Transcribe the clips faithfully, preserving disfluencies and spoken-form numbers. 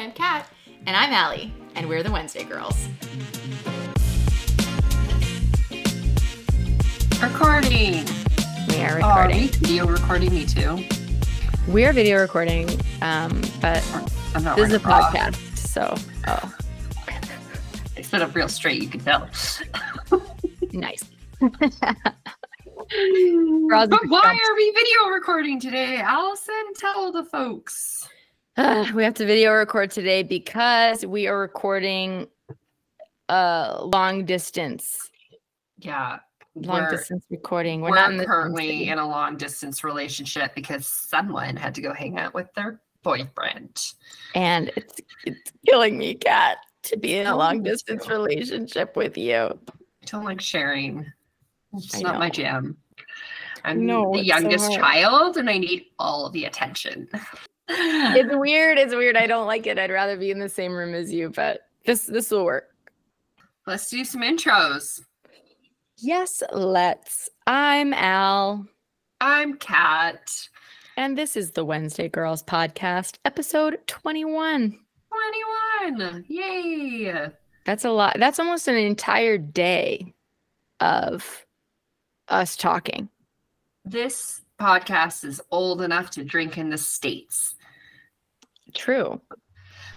am Kat. And I'm Allie. And we're the Wednesday Girls. Recording. We are recording. Are we video recording? Me too. We are video recording, um, but this is a podcast, off. so. Oh. I stood up real straight, you can tell. Nice. But why are we video recording today? Allison, tell the folks. Uh, we have to video record today because we are recording uh, long distance. Yeah. Long we're, distance recording. We're, we're not in currently in a long distance relationship because someone had to go hang out with their boyfriend. And it's it's killing me, Kat, to be in a long distance relationship with you. I don't like sharing. It's not my jam. I'm no, the youngest so child and I need all of the attention. It's weird. It's weird. I don't like it. I'd rather be in the same room as you, but this this will work. Let's do some intros. Yes, let's. I'm Al. I'm Kat. And this is the Wednesday Girls Podcast, episode twenty-one. twenty-one. Yay. That's a lot. That's almost an entire day of us talking. This podcast is old enough to drink in the States. True.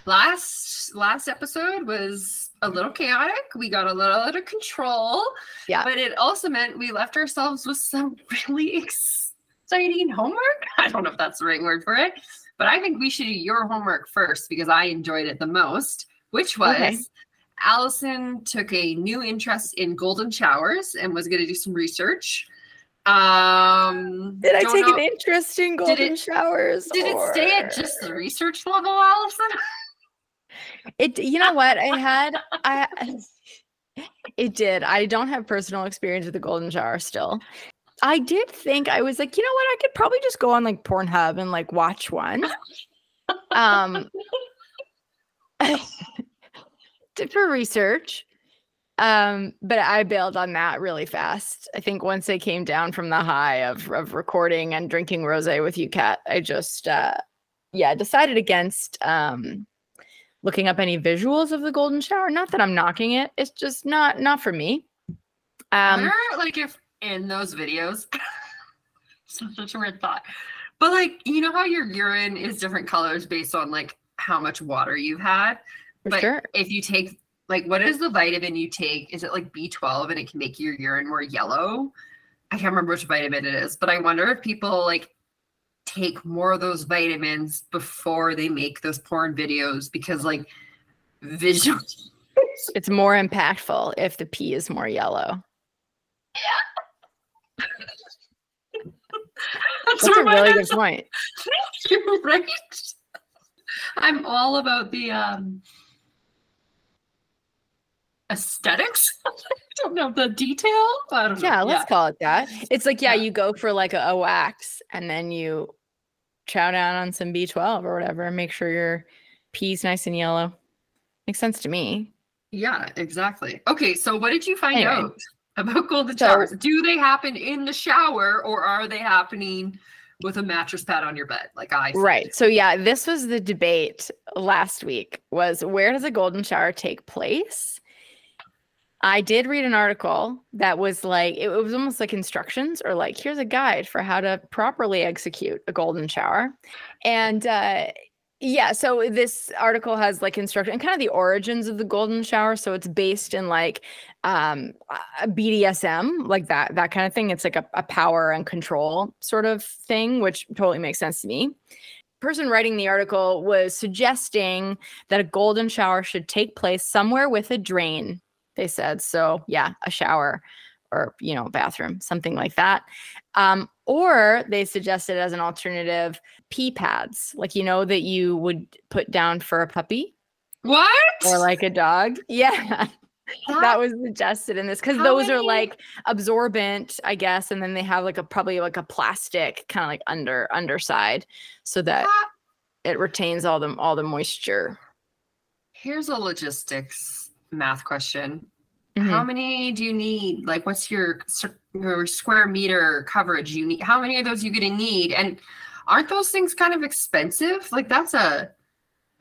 Last last episode was a little chaotic. We got a little out of control. Yeah. But it also meant we left ourselves with some really exciting homework. I don't know if that's the right word for it, but I think we should do your homework first because I enjoyed it the most, which was okay. Allison took a new interest in golden showers and was going to do some research. Um, did I take know, an interest in golden it, showers? Did or... it stay at just the research level, Allison? It, you know what, I had, I, it did. I don't have personal experience with the golden shower still. I did think, I was like, you know what, I could probably just go on like Pornhub and like watch one. Um, for research. Um, but I bailed on that really fast. I think once I came down from the high of, of recording and drinking rosé with you, Kat, I just, uh, yeah, decided against, um, looking up any visuals of the golden shower. Not that I'm knocking it. It's just not not for me. Um, Where, like, if in those videos, such a weird thought. But, like, you know how your urine is different colors based on, like, how much water you've had? For but sure. If you take, like, what is the vitamin you take? Is it, like, B twelve and it can make your urine more yellow? I can't remember which vitamin it is. But I wonder if people, like, take more of those vitamins before they make those porn videos because, like, visually, it's more impactful if the pee is more yellow. Yeah, that's, that's a really good point. You're right. I'm all about the um, aesthetics. I don't know the detail. I don't yeah, know. let's yeah. call it that. It's like yeah, you go for like a, a wax, and then you chow down on some B twelve or whatever and make sure your pee's nice and yellow. Makes sense to me. Yeah, exactly. Okay, so what did you find anyway. out about golden so, showers? Do they happen in the shower or are they happening with a mattress pad on your bed? Like I said. Right. So yeah, this was the debate last week was where does a golden shower take place? I did read an article that was like, it was almost like instructions or like, here's a guide for how to properly execute a golden shower. And uh, yeah, so this article has like instruction and kind of the origins of the golden shower. So it's based in like um, B D S M, like that, that kind of thing. It's like a, a power and control sort of thing, which totally makes sense to me. Person writing the article was suggesting that a golden shower should take place somewhere with a drain. They said, so yeah, a shower or, you know, bathroom, something like that. Um, or they suggested as an alternative pee pads, like, you know, that you would put down for a puppy. What? Or like a dog. Yeah, what? That was suggested in this because those many? Are like absorbent, I guess. And then they have like a probably like a plastic kind of like under underside so that ah. it retains all the, all the moisture. Here's a logistics math question. Mm-hmm. How many do you need? Like, what's your, your square meter coverage you need? How many of those are you going to need? And aren't those things kind of expensive? Like, that's a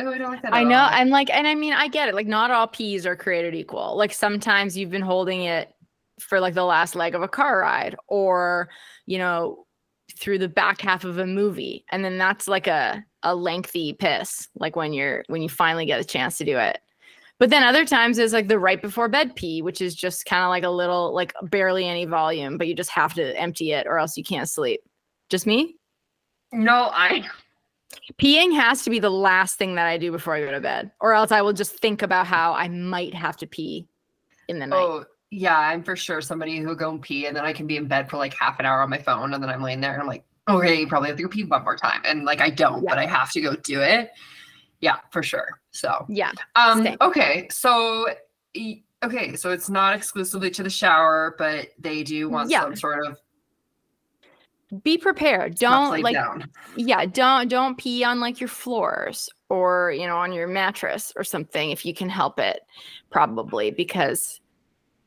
Oh, I don't like that. I know. I'm like, and I mean, I get it. Like, not all peas are created equal. Like, sometimes you've been holding it for like the last leg of a car ride, or, you know, through the back half of a movie. And then that's like a, a lengthy piss, like when you're, when you finally get a chance to do it. But then other times it's like the right before bed pee, which is just kind of like a little, like barely any volume, but you just have to empty it or else you can't sleep. Just me? No, I... Peeing has to be the last thing that I do before I go to bed, or else I will just think about how I might have to pee in the night. Oh, yeah, I'm for sure somebody who'll go and pee, and then I can be in bed for like half an hour on my phone, and then I'm laying there, and I'm like, okay, you probably have to go pee one more time. And like, I don't, yeah. but I have to go do it. Yeah, for sure. So, yeah. Um. Same. Okay, so... Okay, so it's not exclusively to the shower, but they do want yeah. some sort of... Be prepared. Don't like, down. yeah, don't, don't pee on like your floors or, you know, on your mattress or something if you can help it, probably, because,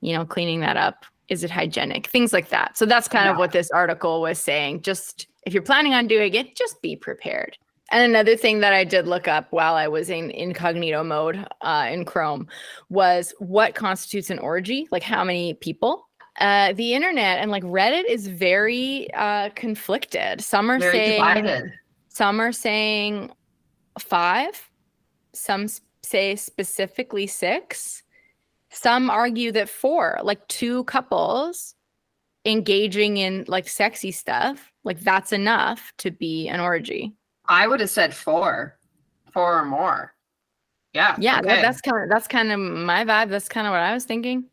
you know, cleaning that up, is it hygienic? Things like that. So that's kind yeah. of what this article was saying. Just if you're planning on doing it, just be prepared. And another thing that I did look up while I was in incognito mode uh, in Chrome was what constitutes an orgy, like how many people. Uh, the internet and like Reddit is very uh, conflicted. Some are very saying, divided. Some are saying five. Some say specifically six. Some argue that four, like two couples engaging in like sexy stuff, like that's enough to be an orgy. I would have said four, four or more. Yeah. Yeah, okay. that, that's kind of that's kind of my vibe. That's kind of what I was thinking.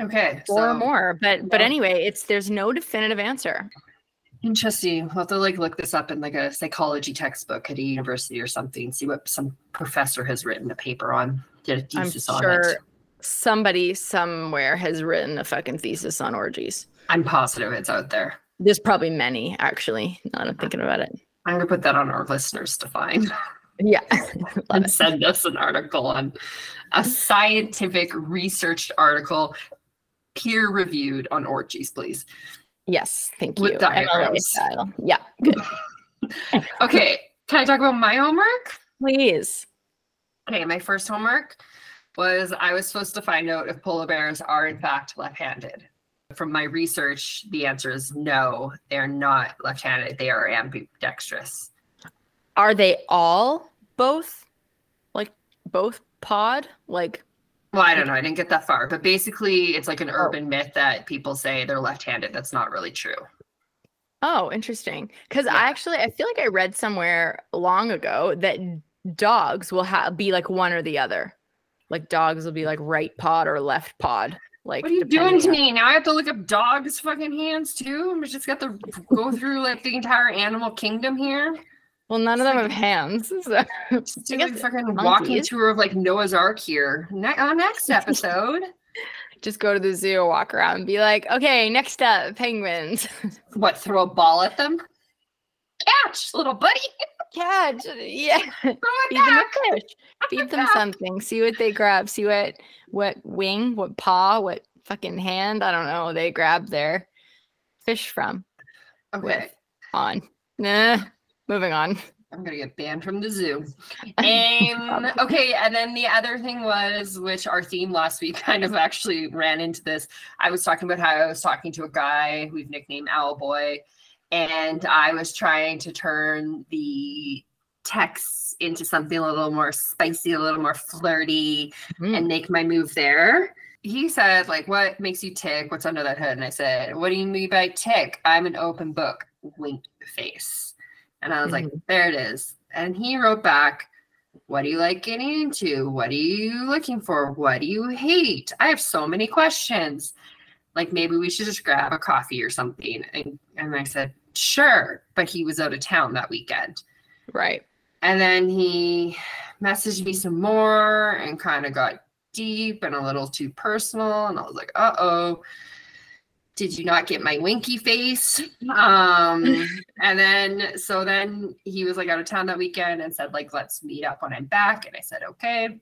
Okay. Or so, more. But yeah. but anyway, it's there's no definitive answer. Interesting. We'll have to like look this up in like a psychology textbook at a university or something, see what some professor has written a paper on. Did a thesis I'm on sure it. Somebody somewhere has written a fucking thesis on orgies. I'm positive it's out there. There's probably many, actually, now that I'm thinking about it. I'm gonna put that on our listeners to find. Yeah. and it. Send us an article on a scientific researched article. Peer reviewed on orgies, please. Yes, thank you. With diagrams. Yeah, good. Okay, can I talk about my homework? Please. Okay, my first homework was I was supposed to find out if polar bears are in fact left-handed. From my research, the answer is no, they're not left-handed. They are ambidextrous. Are they all both? Like both pod? Like Well, I don't know. I didn't get that far. But basically, it's like an urban oh. myth that people say they're left-handed. That's not really true. Oh, interesting. Because yeah. I actually, I feel like I read somewhere long ago that dogs will ha- be like one or the other. Like dogs will be like right pod or left pod. Like, what are you doing to on- me? Now I have to look up dogs' fucking hands too? I'm just got to go through like the entire animal kingdom here. Well, none it's of them like, have hands. So. Just do like fucking walking tour of like Noah's Ark here. Ne- on next episode, just go to the zoo, walk around, and be like, "Okay, next up, penguins." What? Throw a ball at them? Catch, little buddy. Catch. Yeah. Throw it Feed back. them a fish. Feed them something. See what they grab. See what what wing, what paw, what fucking hand. I don't know. They grab their fish from. Okay. With, on. Nah. Moving on. I'm going to get banned from the zoo. And okay, and then the other thing was, which our theme last week kind of actually ran into this. I was talking about how I was talking to a guy we've nicknamed Owlboy, and I was trying to turn the texts into something a little more spicy, a little more flirty, mm-hmm. and make my move there. He said, like, what makes you tick? What's under that hood? And I said, what do you mean by tick? I'm an open book. Wink face. And I was like, mm-hmm. there it is. And he wrote back, what do you like getting into? What are you looking for? What do you hate? I have so many questions. Like, maybe we should just grab a coffee or something. And, and I said, sure. But he was out of town that weekend. Right. And then he messaged me some more and kind of got deep and a little too personal. And I was like, uh-oh. Did you not get my winky face? Um, and then, so then he was like out of town that weekend and said like, let's meet up when I'm back. And I said, okay.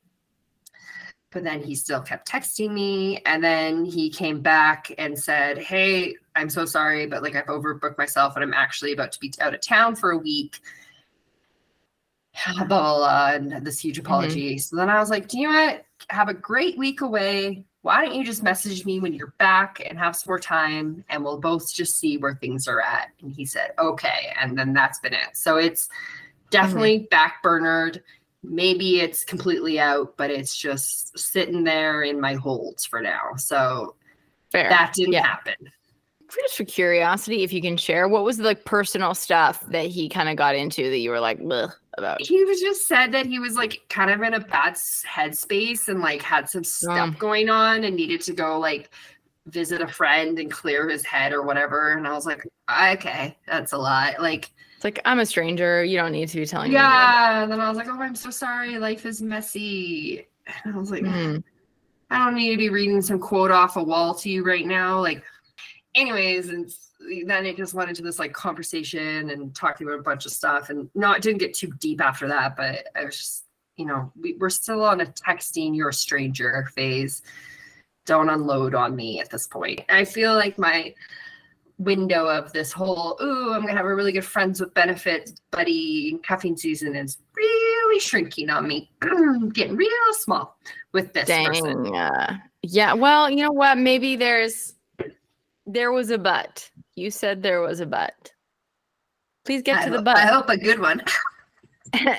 But then he still kept texting me. And then he came back and said, hey, I'm so sorry, but like I've overbooked myself and I'm actually about to be out of town for a week. blah, blah, blah, and this huge apology. Mm-hmm. So then I was like, do you know what? Have a great week away. Why don't you just message me when you're back and have some more time, and we'll both just see where things are at. And he said, okay. And then that's been it. So it's definitely mm-hmm. backburnered. Maybe it's completely out, but it's just sitting there in my holds for now. So fair. That didn't yeah. happen. Just for curiosity, if you can share, what was the like, personal stuff that he kind of got into that you were like, bleh, about? He was just said that he was like kind of in a bad headspace and like had some stuff mm. going on and needed to go like visit a friend and clear his head or whatever. And I was like, okay, that's a lot. Like, it's like, I'm a stranger. You don't need to be telling yeah, me. Yeah. And then I was like, oh, I'm so sorry. Life is messy. And I was like, mm. I don't need to be reading some quote off a wall to you right now. Like, anyways, and then it just went into this like conversation and talking about a bunch of stuff, and no, it didn't get too deep after that, but I was just, you know, we, we're still on a texting you're a stranger phase. Don't unload on me at this point. I feel like my window of this whole, ooh, I'm gonna have a really good friends with benefits buddy cuffing season is really shrinking on me. Getting real small with this Dang. person. Uh, yeah, well, you know what? Maybe there's There was a but. You said there was a but. Please get I to hope, the but. I hope a good one.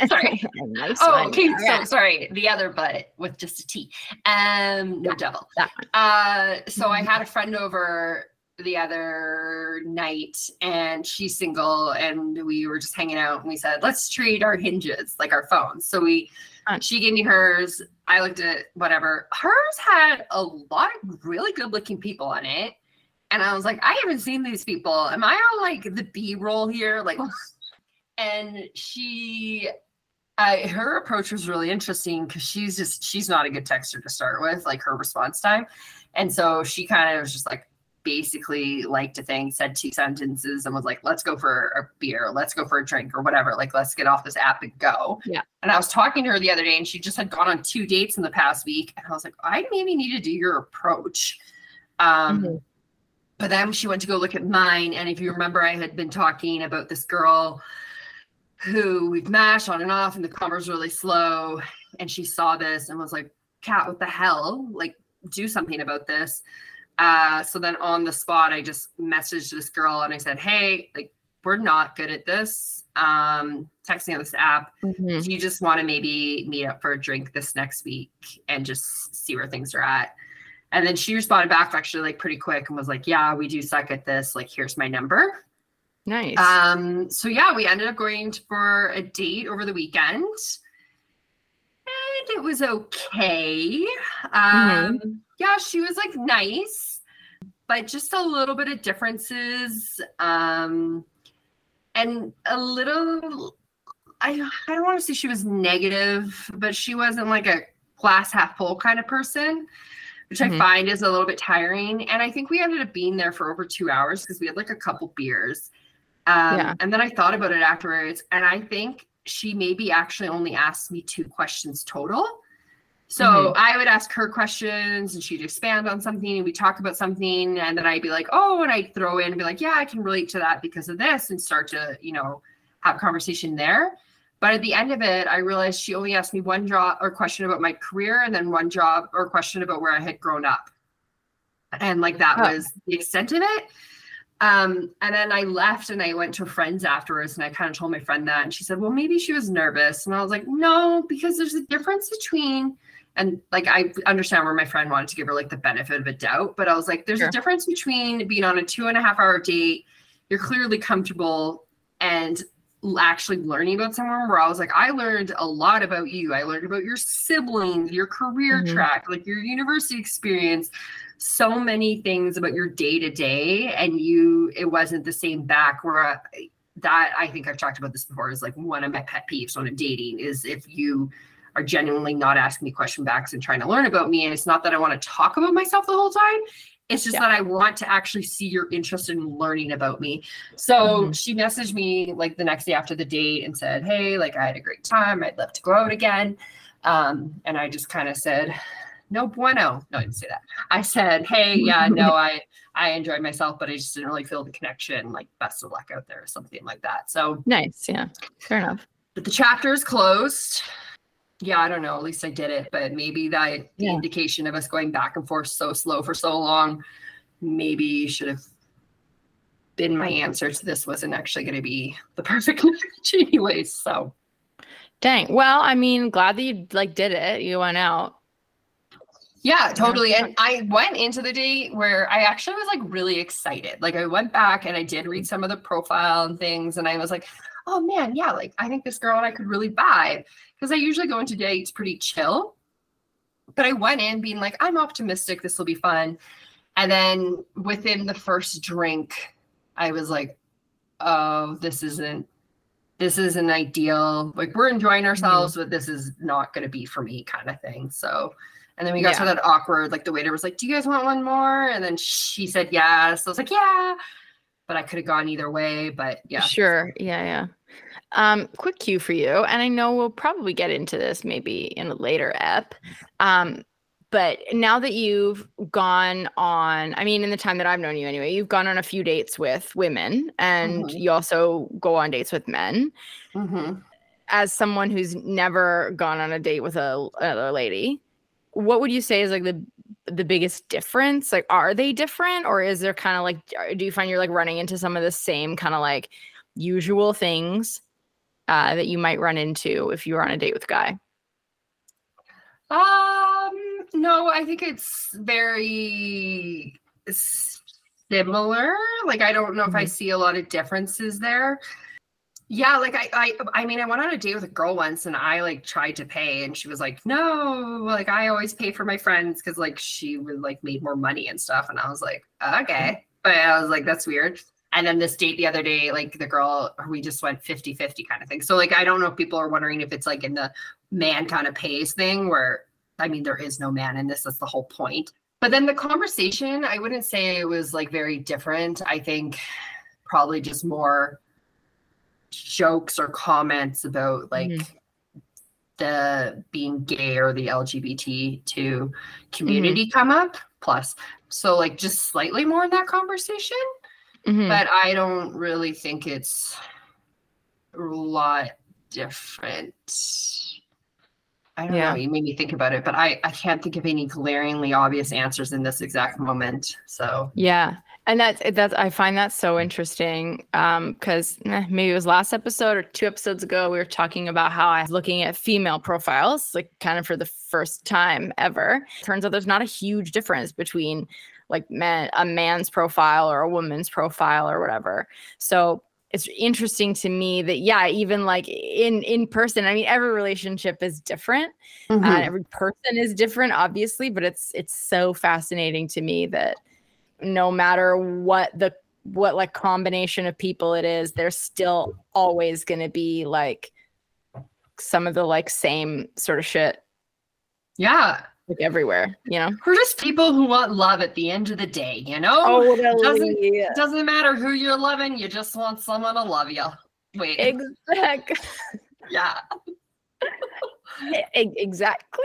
Sorry. nice oh, one. okay. Yeah. So sorry. The other but with just a T. Um, no yeah, double. That one. Uh, so I had a friend over the other night, and she's single, and we were just hanging out, and we said, let's trade our hinges, like our phones. So we, uh, she gave me hers. I looked at whatever. Hers had a lot of really good looking people on it. And I was like, I haven't seen these people. Am I on like the B-roll here? Like, and she, uh, her approach was really interesting because she's just, she's not a good texter to start with, like her response time. And so she kind of was just like, basically liked a thing, said two sentences and was like, let's go for a beer. Let's go for a drink or whatever. Like, let's get off this app and go. Yeah. And I was talking to her the other day and she just had gone on two dates in the past week. And I was like, I maybe need to do your approach. Um, mm-hmm. But then she went to go look at mine. And if you remember, I had been talking about this girl who we've mashed on and off and the converse really slow. And she saw this and was like, Kat, what the hell? Like, do something about this. Uh, so then on the spot, I just messaged this girl and I said, hey, like, we're not good at this. Um, texting on this app. Mm-hmm. Do you just want to maybe meet up for a drink this next week and just see where things are at? And then she responded back actually like pretty quick and was like, yeah, we do suck at this. Like, here's my number. Nice. Um, so yeah, we ended up going for a date over the weekend and it was okay. Um, mm-hmm. Yeah, she was like nice, but just a little bit of differences. Um, and a little, I, I don't want to say she was negative, but she wasn't like a glass half full kind of person, which mm-hmm. I find is a little bit tiring. And I think we ended up being there for over two hours because we had like a couple beers. Um, yeah. And then I thought about it afterwards. And I think she maybe actually only asked me two questions total. So mm-hmm. I would ask her questions and she'd expand on something and we talk about something. And then I'd be like, oh, and I'd throw in and be like, yeah, I can relate to that because of this and start to, you know, have a conversation there. But at the end of it, I realized she only asked me one job or question about my career and then one job or question about where I had grown up. And like, that oh. was the extent of it. Um, and then I left and I went to a friend's afterwards and I kind of told my friend that, and she said, well, maybe she was nervous. And I was like, no, because there's a difference between, and like, I understand where my friend wanted to give her like the benefit of a doubt, but I was like, there's sure. a difference between being on a two and a half hour date. You're clearly comfortable and actually learning about someone, where I was like, I learned a lot about you. I learned about your sibling, your career mm-hmm. track, like your university experience, so many things about your day to day. And you, it wasn't the same back where I, that, I think I've talked about this before, is like one of my pet peeves when I'm dating is if you are genuinely not asking me question backs and trying to learn about me. And it's not that I want to talk about myself the whole time. It's just yeah. that I want to actually see your interest in learning about me. So mm-hmm. she messaged me like the next day after the date and said, hey, like I had a great time. I'd love to go out again. Um, and I just kind of said, no bueno. No, I didn't say that. I said, hey, yeah, no, I, I enjoyed myself, but I just didn't really feel the connection. Like, best of luck out there or something like that. So nice. Yeah, fair enough. But the chapter is closed. Yeah, I don't know. At least I did it. But maybe that yeah. the indication of us going back and forth so slow for so long, maybe should have been my answer to this wasn't actually going to be the perfect match anyways. So. Dang. Well, I mean, glad that you like did it. You went out. Yeah, totally. And I went into the date where I actually was like really excited. Like I went back and I did read some of the profile and things. And I was like, oh man, yeah, like I think this girl and I could really vibe. Because I usually go into dates pretty chill. But I went in being like, I'm optimistic. This will be fun. And then within the first drink, I was like, oh, this isn't, this isn't ideal. Like we're enjoying ourselves, mm-hmm. but this is not going to be for me kind of thing. So. And then we got yeah. to that awkward, like the waiter was like, do you guys want one more? And then she said, yes. So I was like, yeah, but I could have gone either way, but yeah. Sure. Yeah. Yeah. Um, quick cue for you. And I know we'll probably get into this maybe in a later ep. Um, but now that you've gone on, I mean, in the time that I've known you anyway, you've gone on a few dates with women and mm-hmm. you also go on dates with men. Mm-hmm. As someone who's never gone on a date with a, another lady, what would you say is like the the biggest difference? Like, are they different, or is there kind of like, do you find you're like running into some of the same kind of like usual things uh, that you might run into if you were on a date with a guy? Um, no, I think it's very similar. Like, I don't know mm-hmm. if I see a lot of differences there. Yeah, like I, I, I mean, I went on a date with a girl once, and I like tried to pay, and she was like, "No, like I always pay for my friends because like she would like made more money and stuff." And I was like, "Okay," but I was like, "That's weird." And then this date the other day, like the girl, we just went fifty-fifty kind of thing. So like, I don't know if people are wondering if it's like in the man kind of pays thing, where I mean, there is no man in this. That's the whole point. But then the conversation, I wouldn't say it was like very different. I think probably just more jokes or comments about like mm-hmm. the being gay or the L G B T Q community mm-hmm. come up plus. So like just slightly more in that conversation, mm-hmm. but I don't really think it's a lot different. I don't yeah. know. You made me think about it, but I, I can't think of any glaringly obvious answers in this exact moment. So yeah. And that's, that's, I find that so interesting um, because eh, maybe it was last episode or two episodes ago, we were talking about how I was looking at female profiles, like kind of for the first time ever. Turns out there's not a huge difference between like men, a man's profile or a woman's profile or whatever. So it's interesting to me that, yeah, even like in, in person, I mean, every relationship is different. Mm-hmm. Uh, every person is different, obviously, but it's, it's so fascinating to me that no matter what the what like combination of people it is, there's still always going to be like some of the like same sort of shit. Yeah, like everywhere, you know. We're just people who want love at the end of the day, you know. Oh, it doesn't yeah. doesn't matter who you're loving. You just want someone to love you. Wait, exactly. Yeah. Exactly.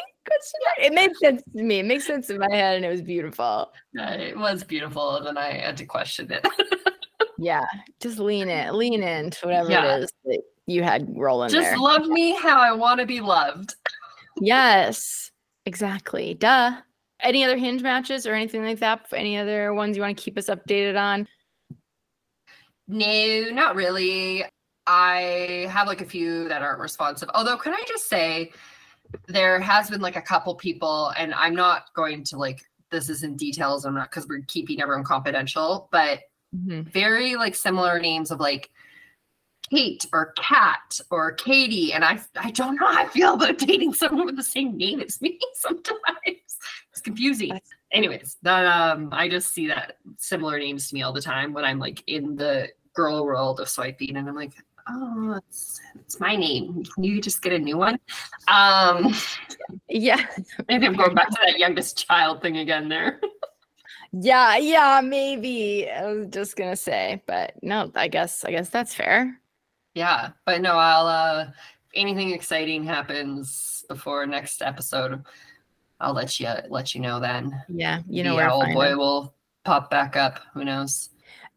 It made sense to me. It makes sense in my head, and it was beautiful. It was beautiful, and then I had to question it. Yeah, just lean in, lean into whatever yeah. it is that you had rolling just there. Just love me how I want to be loved. Yes, exactly. Duh. Any other Hinge matches or anything like that? Any other ones you want to keep us updated on? No, not really. I have like a few that aren't responsive. Although, can I just say, there has been like a couple people, and I'm not going to like, this isn't details. I'm not, because we're keeping everyone confidential, but mm-hmm. very like similar names of like Kate or Kat or Katie. And I, I don't know how I feel about dating someone with the same name as me sometimes. It's confusing. That's- Anyways, that, um, I just see that similar names to me all the time when I'm like in the girl world of swiping, and I'm like, oh, it's, it's my name. Can you just get a new one? Um, yeah. Maybe I'm going back to that youngest child thing again there. yeah, yeah, maybe. I was just going to say, but no, I guess I guess that's fair. Yeah, but no, I'll, uh, if anything exciting happens before next episode, I'll let you, let you know then. Yeah, you know the where to find old boy it. Will pop back up. Who knows?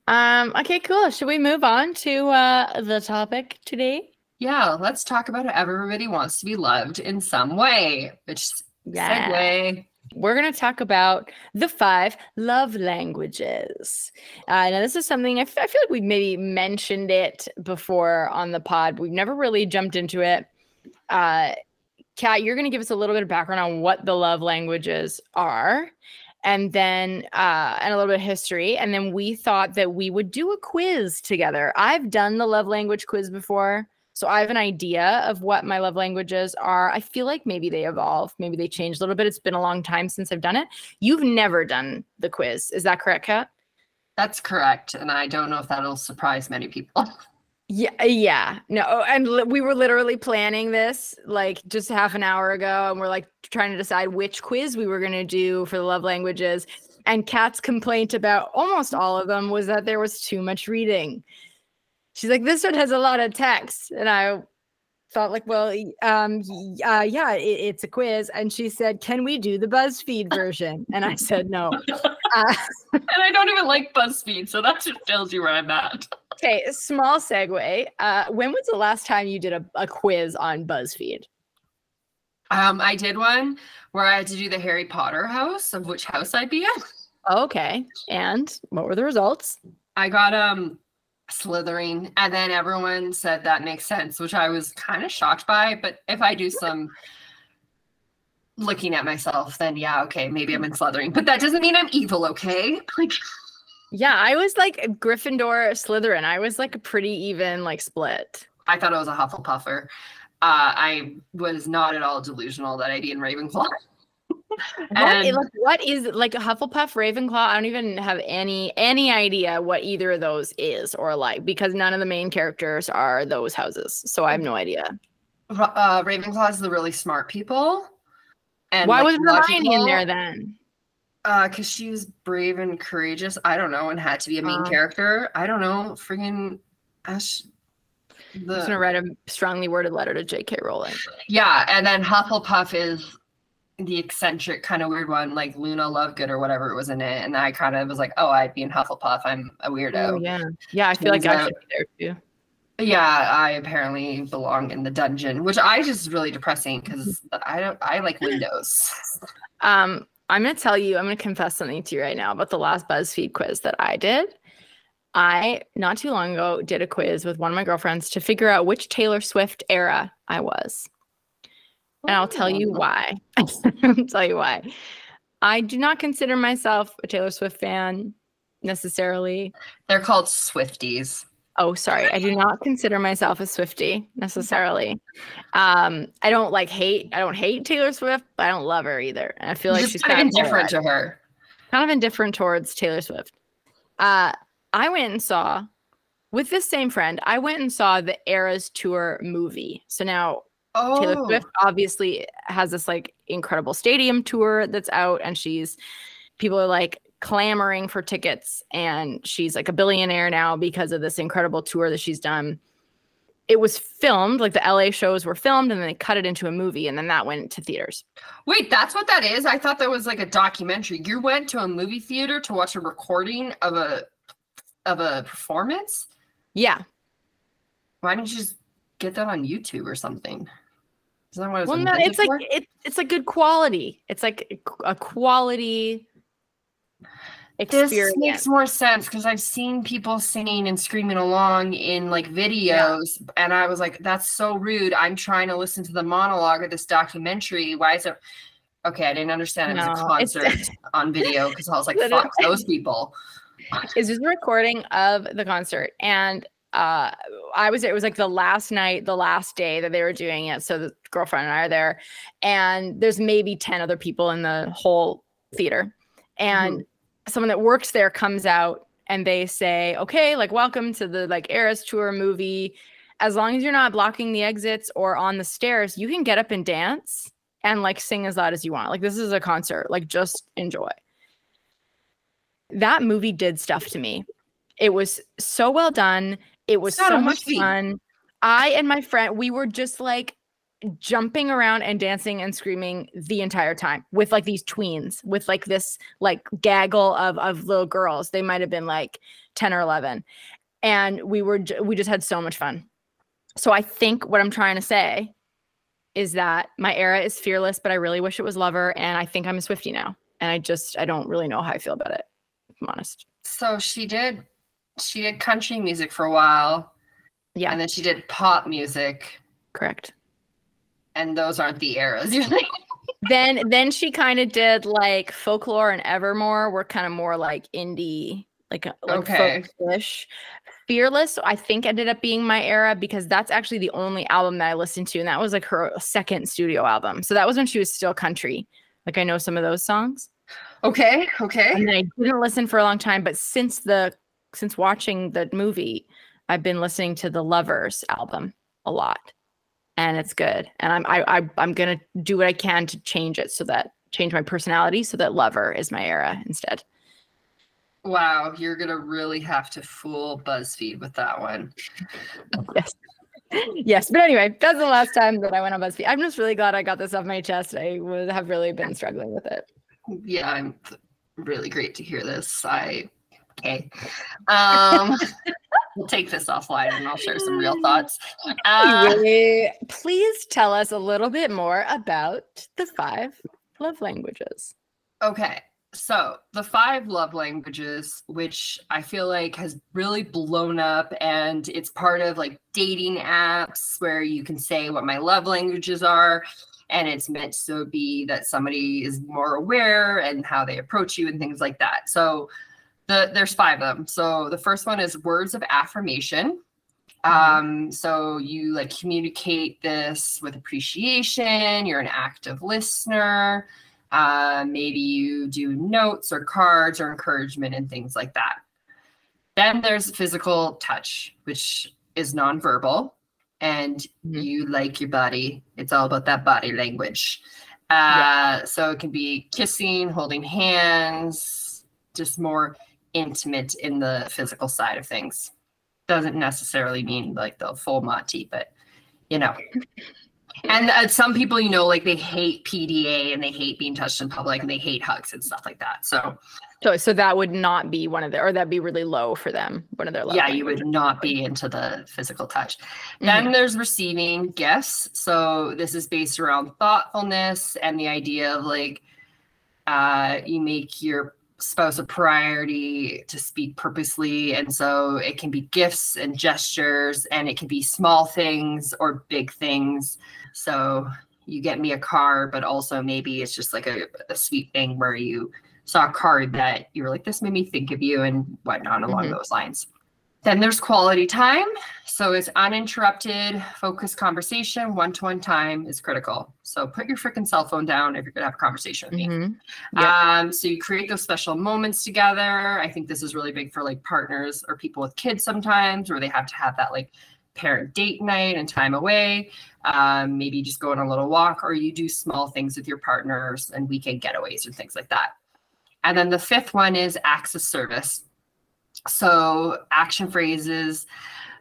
Um, okay, cool. Should we move on to uh, the topic today? Yeah, let's talk about how everybody wants to be loved in some way, which yeah. segue. We're going to talk about the five love languages. Uh, now, this is something I, f- I feel like we've maybe mentioned it before on the pod, but we've never really jumped into it. Uh, Kat, you're going to give us a little bit of background on what the love languages are, and then uh, and a little bit of history. And then we thought that we would do a quiz together. I've done the love language quiz before, so I have an idea of what my love languages are. I feel like maybe they evolve. Maybe they change a little bit. It's been a long time since I've done it. You've never done the quiz. Is that correct, Kat? That's correct. And I don't know if that'll surprise many people. Yeah. Yeah. No. And li- we were literally planning this like just half an hour ago. And we're like trying to decide which quiz we were going to do for the love languages. And Kat's complaint about almost all of them was that there was too much reading. She's like, this one has a lot of text. And I thought like, well, um, uh, yeah, it, it's a quiz. And she said, can we do the BuzzFeed version? And I said, no. Uh, and I don't even like BuzzFeed. So that just tells you where I'm at. Okay, small segue. Uh, when was the last time you did a, a quiz on BuzzFeed? Um, I did one where I had to do the Harry Potter house, of which house I'd be in. Okay. And what were the results? I got... um. Slytherin, and then everyone said that makes sense, which I was kind of shocked by. But if I do some looking at myself, then yeah, okay, maybe I'm in Slytherin, but that doesn't mean I'm evil, okay? Like, yeah, I was like Gryffindor, Slytherin. I was like a pretty even like split. I thought I was a Hufflepuffer. Uh, I was not at all delusional that I'd be in Ravenclaw. And what, what is like a Hufflepuff, Ravenclaw? I don't even have any any idea what either of those is or like, because none of the main characters are those houses, so I have no idea. Uh, Ravenclaw is the really smart people. And why like, was Hermione in there then? Uh, because she was brave and courageous. I don't know, and had to be a main um, character. I don't know. Friggin' Ash. The... I was gonna write a strongly worded letter to J K Rowling. Yeah, and then Hufflepuff is the eccentric kind of weird one, like Luna Lovegood or whatever it was in it, and I kind of was like, oh, I'd be in Hufflepuff, I'm a weirdo. Oh, yeah yeah I feel like I should be there too. Yeah, I apparently belong in the dungeon, which I just really depressing because I don't I like windows. um I'm gonna tell you I'm gonna confess something to you right now about the last BuzzFeed quiz that I did. I not too long ago did a quiz with one of my girlfriends to figure out which Taylor Swift era I was. And I'll tell you why. I'll tell you why. I do not consider myself a Taylor Swift fan necessarily. They're called Swifties. Oh, sorry. I do not consider myself a Swiftie necessarily. Um, I don't like hate. I don't hate Taylor Swift, but I don't love her either. And I feel like Just she's kind of indifferent to her. Kind of indifferent towards Taylor Swift. Uh, I went and saw, with this same friend, I went and saw the Eras Tour movie. So now... Oh. Taylor Swift obviously has this like incredible stadium tour that's out, and she's people are like clamoring for tickets, and she's like a billionaire now because of this incredible tour that she's done. It was filmed, like the L A shows were filmed, and then they cut it into a movie, and then that went to theaters. Wait, that's what that is? I thought that was like a documentary. You went to a movie theater to watch a recording of a of a performance? Yeah. Why didn't you just get that on YouTube or something? That what well, no, it's for? like it, it's like good quality. It's like a quality experience. This makes more sense because I've seen people singing and screaming along in like videos, yeah. And I was like, "That's so rude." I'm trying to listen to the monologue of this documentary. Why is it? Okay, I didn't understand. No, it was a concert on video because I was like, "Fuck those people." It's just a recording of the concert, and Uh, I was, it was like the last night, the last day that they were doing it. So the girlfriend and I are there, and there's maybe ten other people in the whole theater. And mm-hmm. someone that works there comes out and they say, okay, like, welcome to the like Eras Tour movie. As long as you're not blocking the exits or on the stairs, you can get up and dance and like sing as loud as you want. Like, this is a concert, like just enjoy. That movie did stuff to me. It was so well done. It was so much fun. I and my friend, we were just like jumping around and dancing and screaming the entire time with like these tweens, with like this like gaggle of of little girls. They might have been like ten or eleven. And we were we just had so much fun. So I think what I'm trying to say is that my era is Fearless, but I really wish it was Lover, and I think I'm a Swiftie now. And I just, I don't really know how I feel about it, if I'm honest. So she did, she did country music for a while. Yeah. And then she did pop music. Correct. And those aren't the eras usually. Then, then she kind of did like Folklore and Evermore were kind of more like indie, like, like okay. folk-ish. Fearless, I think, ended up being my era because that's actually the only album that I listened to. And that was like her second studio album. So that was when she was still country. Like I know some of those songs. Okay. Okay. And I didn't listen for a long time, but since the, since watching the movie, I've been listening to the Lovers album a lot, and it's good. And I'm, I, I I'm going to do what I can to change it so that change my personality so that Lover is my era instead. Wow. You're going to really have to fool BuzzFeed with that one. Yes. Yes, but anyway, that's the last time that I went on BuzzFeed. I'm just really glad I got this off my chest. I would have really been struggling with it. Yeah, I'm really great to hear this. I okay. Um, we'll take this offline and I'll share some real thoughts. Uh, anyway, please tell us a little bit more about the five love languages. Okay. So the five love languages, which I feel like has really blown up, and it's part of like dating apps where you can say what my love languages are, and it's meant to be that somebody is more aware and how they approach you and things like that. So the, there's five of them. So the first one is words of affirmation. Um, so you like communicate this with appreciation. You're an active listener. Uh, maybe you do notes or cards or encouragement and things like that. Then there's physical touch, which is nonverbal, and mm-hmm. you like your body. It's all about that body language. Uh, yeah. So it can be kissing, holding hands, just more intimate in the physical side of things. Doesn't necessarily mean like the full Monty, but you know. And uh, some people, you know, like they hate P D A and they hate being touched in public and they hate hugs and stuff like that. So, so, so that would not be one of the, or that'd be really low for them. One of their, yeah, languages. You would not be into the physical touch. Mm-hmm. Then there's receiving gifts. So this is based around thoughtfulness and the idea of like, uh, you make your spouse a priority to speak purposely. And so it can be gifts and gestures, and it can be small things or big things. So you get me a car, but also maybe it's just like a, a sweet thing where you saw a card that you were like, this made me think of you and whatnot along mm-hmm. those lines. Then there's quality time. So it's uninterrupted, focused conversation. One-to-one time is critical. So put your freaking cell phone down if you're going to have a conversation with mm-hmm. me. Yep. Um, so you create those special moments together. I think this is really big for like partners or people with kids sometimes where they have to have that like parent date night and time away. Um, maybe you just go on a little walk, or you do small things with your partners and weekend getaways and things like that. And then the fifth one is acts of service. So action phrases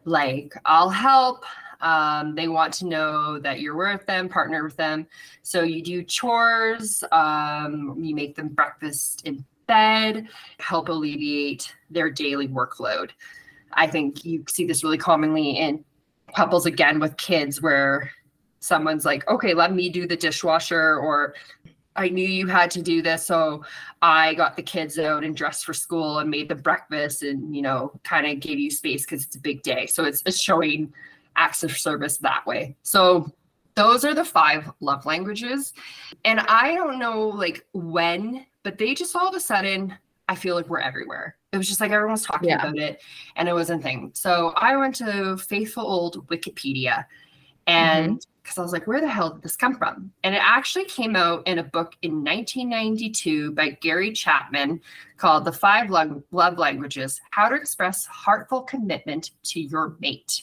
like I'll help. Um, they want to know that you're with them, partner with them. So you do chores. Um, you make them breakfast in bed, help alleviate their daily workload. I think you see this really commonly in couples, again, with kids, where someone's like, okay, let me do the dishwasher, or I knew you had to do this, so I got the kids out and dressed for school and made the breakfast and, you know, kind of gave you space because it's a big day. So it's, it's showing acts of service that way. So those are the five love languages. And I don't know, like, when, but they just all of a sudden, I feel like we're everywhere. It was just like everyone was talking yeah. about it, and it wasn't a thing. So I went to faithful old Wikipedia, and mm-hmm. because I was like, where the hell did this come from? And it actually came out in a book in nineteen ninety-two by Gary Chapman called The Five Love Languages, How to Express Heartful Commitment to Your Mate.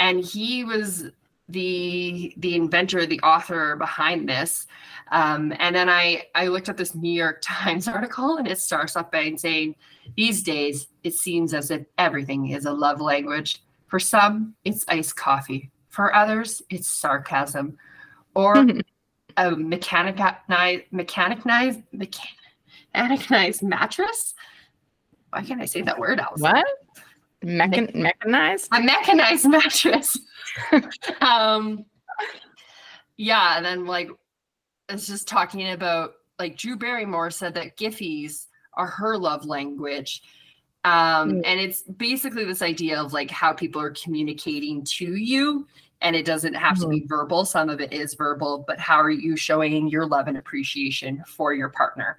And he was the the inventor, the author behind this. Um, and then I, I looked up this New York Times article, and it starts off by saying, these days, it seems as if everything is a love language. For some, it's iced coffee. For others, it's sarcasm, or a mechanicized, mechanicized, mechanicized mattress. Why can't I say that word out? What? Mechan- mechanized? A mechanized mattress. um, yeah, and then like it's just talking about like Drew Barrymore said that Giphies are her love language. Um, mm. And it's basically this idea of like how people are communicating to you, and it doesn't have mm-hmm. to be verbal. Some of it is verbal, but how are you showing your love and appreciation for your partner?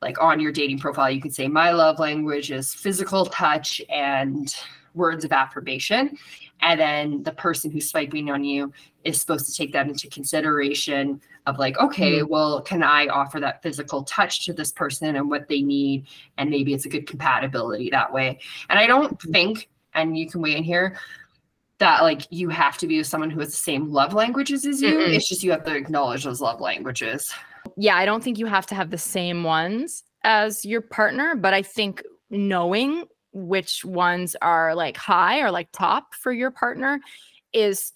Like on your dating profile, you could say my love language is physical touch and words of affirmation. And then the person who's swiping on you is supposed to take that into consideration of like, okay, well, can I offer that physical touch to this person and what they need? And maybe it's a good compatibility that way. And I don't think, and you can weigh in here, that like you have to be with someone who has the same love languages as you. Mm-mm. It's just you have to acknowledge those love languages. Yeah, I don't think you have to have the same ones as your partner, but I think knowing which ones are like high or like top for your partner is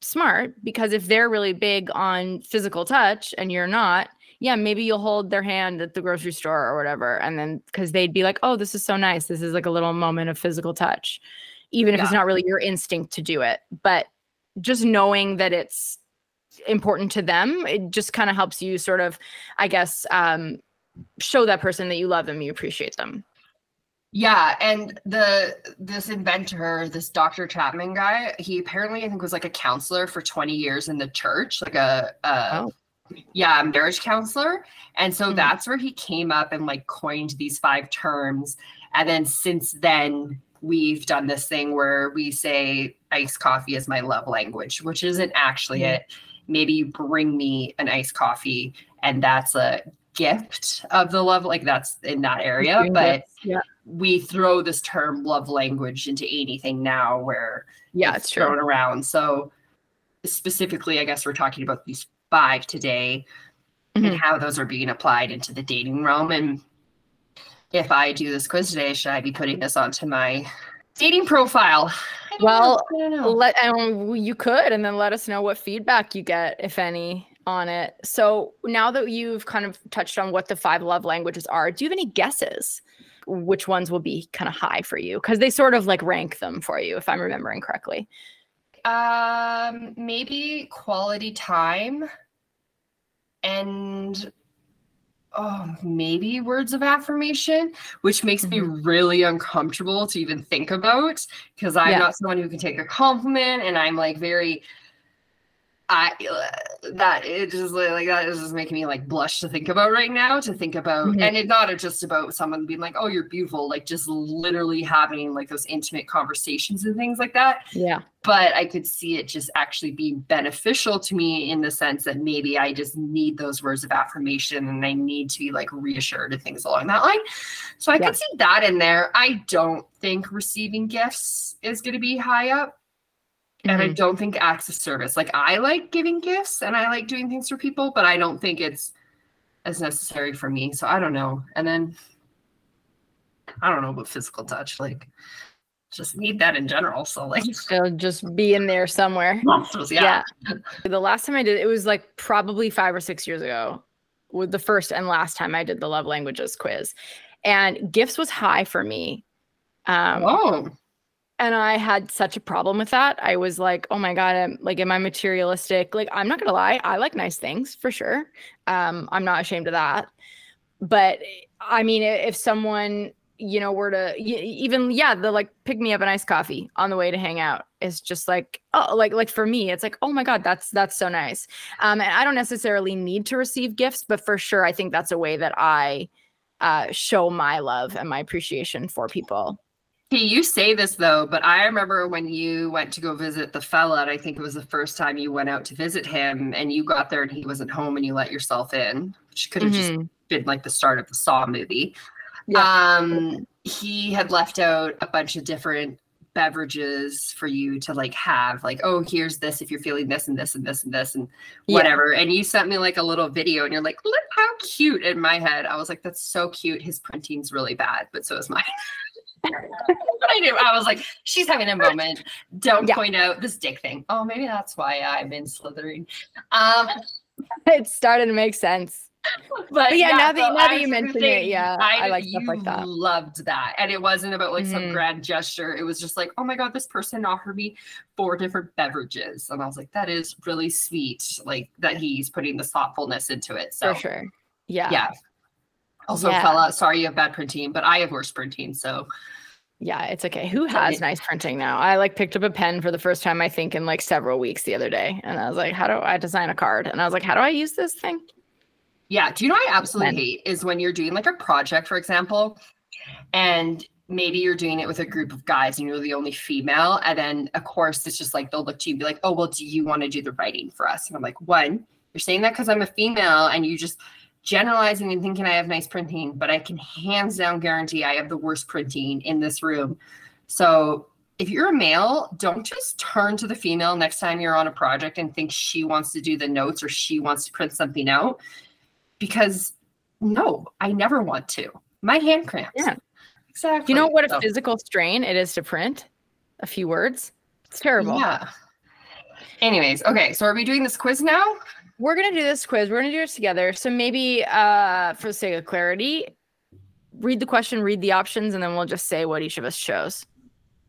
smart, because if they're really big on physical touch and you're not, yeah, maybe you'll hold their hand at the grocery store or whatever. And then because they'd be like, oh, this is so nice. This is like a little moment of physical touch, even yeah. if it's not really your instinct to do it. But just knowing that it's important to them, it just kind of helps you sort of, I guess, um, show that person that you love them, you appreciate them. Yeah, and the this inventor, this Doctor Chapman guy, he apparently I think was like a counselor for twenty years in the church, like a, a oh. yeah, marriage counselor. And so mm-hmm. that's where he came up and like coined these five terms. And then since then, we've done this thing where we say iced coffee is my love language, which isn't actually mm-hmm. it. Maybe you bring me an iced coffee, and that's a gift of the love, like that's in that area. But yeah. we throw this term love language into anything now where yeah, it's, it's thrown around. So specifically, I guess we're talking about these five today mm-hmm. and how those are being applied into the dating realm. And if I do this quiz today, should I be putting this onto my dating profile? I don't well, know. I don't know. Let, um, you could, and then let us know what feedback you get, if any, on it. So now that you've kind of touched on what the five love languages are, do you have any guesses which ones will be kind of high for you? Because they sort of like rank them for you, if I'm remembering correctly. Um, maybe quality time and oh, maybe words of affirmation, which makes mm-hmm. me really uncomfortable to even think about, because I'm yeah. not someone who can take a compliment, and I'm like very, I that it just like that is just making me like blush to think about right now, to think about mm-hmm. and it's not just about someone being like, oh, you're beautiful, like just literally having like those intimate conversations and things like that. Yeah. But I could see it just actually being beneficial to me in the sense that maybe I just need those words of affirmation and I need to be like reassured and things along that line. So I yeah. could see that in there. I don't think receiving gifts is going to be high up. And mm-hmm. I don't think acts of service. Like I like giving gifts and I like doing things for people, but I don't think it's as necessary for me. So I don't know. And then I don't know about physical touch. Like just need that in general. So like it'll just be in there somewhere. Yeah. yeah. The last time I did, it was like probably five or six years ago with the first and last time I did the love languages quiz, and gifts was high for me. Um, oh, And I had such a problem with that. I was like, oh my God, I'm, like, am I materialistic? Like, I'm not going to lie. I like nice things for sure. Um, I'm not ashamed of that. But I mean, if someone, you know, were to even, yeah, the like, pick me up an iced coffee on the way to hang out. It's just like, oh, like, like for me, it's like, oh my God, that's, that's so nice. Um, and I don't necessarily need to receive gifts, but for sure, I think that's a way that I uh, show my love and my appreciation for people. Hey, you say this though, but I remember when you went to go visit the fella, and I think it was the first time you went out to visit him, and you got there and he wasn't home and you let yourself in, which could have mm-hmm. just been like the start of the Saw movie. Yeah. Um, he had left out a bunch of different beverages for you to like have, like, oh, here's this if you're feeling this and this and this and this and whatever. Yeah. And you sent me like a little video and you're like, look how cute. In my head, I was like, that's so cute. His printing's really bad, but so is mine. But I knew, I was like, she's having a moment. Don't yeah. point out this dick thing. Oh, maybe that's why I'm in Slytherin. Um, it started to make sense. But, but yeah, yeah, now that, so now that you mentioned it, yeah, I, I like stuff like that. Loved that, and it wasn't about like mm-hmm. some grand gesture. It was just like, oh my god, this person offered me four different beverages, and I was like, that is really sweet. Like that he's putting this thoughtfulness into it. So for sure, yeah, yeah. Also, yeah. fella, sorry you have bad printing, but I have worse printing, so. Yeah, it's okay. Who has nice printing now? I like picked up a pen for the first time, I think, in like several weeks the other day. And I was like, how do I design a card? And I was like, how do I use this thing? Yeah. Do you know what I absolutely pen. hate is when you're doing like a project, for example, and maybe you're doing it with a group of guys and you're the only female. And then, of course, it's just like they'll look to you and be like, oh, well, do you want to do the writing for us? And I'm like, one, you're saying that because I'm a female and you just generalizing and thinking I have nice printing, but I can hands down guarantee I have the worst printing in this room. So if you're a male, don't just turn to the female next time you're on a project and think she wants to do the notes or she wants to print something out, because no, I never want to. My hand cramps. Yeah, exactly. You know what so. a physical strain it is to print a few words? It's terrible. Yeah. Anyways, okay, so are we doing this quiz now? We're going to do this quiz. We're going to do it together. So maybe uh, for the sake of clarity, read the question, read the options, and then we'll just say what each of us chose.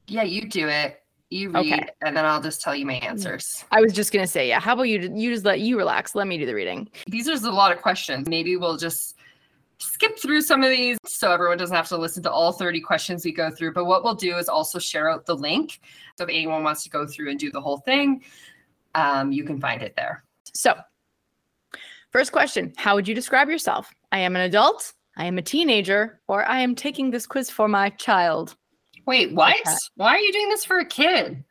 Yeah, you do it. You read, okay. and then I'll just tell you my answers. I was just going to say, yeah, how about you? You just let you relax. Let me do the reading. These are a lot of questions. Maybe we'll just skip through some of these so everyone doesn't have to listen to all thirty questions we go through. But what we'll do is also share out the link. So if anyone wants to go through and do the whole thing, um, you can find it there. So. First question, how would you describe yourself? I am an adult, I am a teenager, or I am taking this quiz for my child. Wait, what? Okay. Why are you doing this for a kid?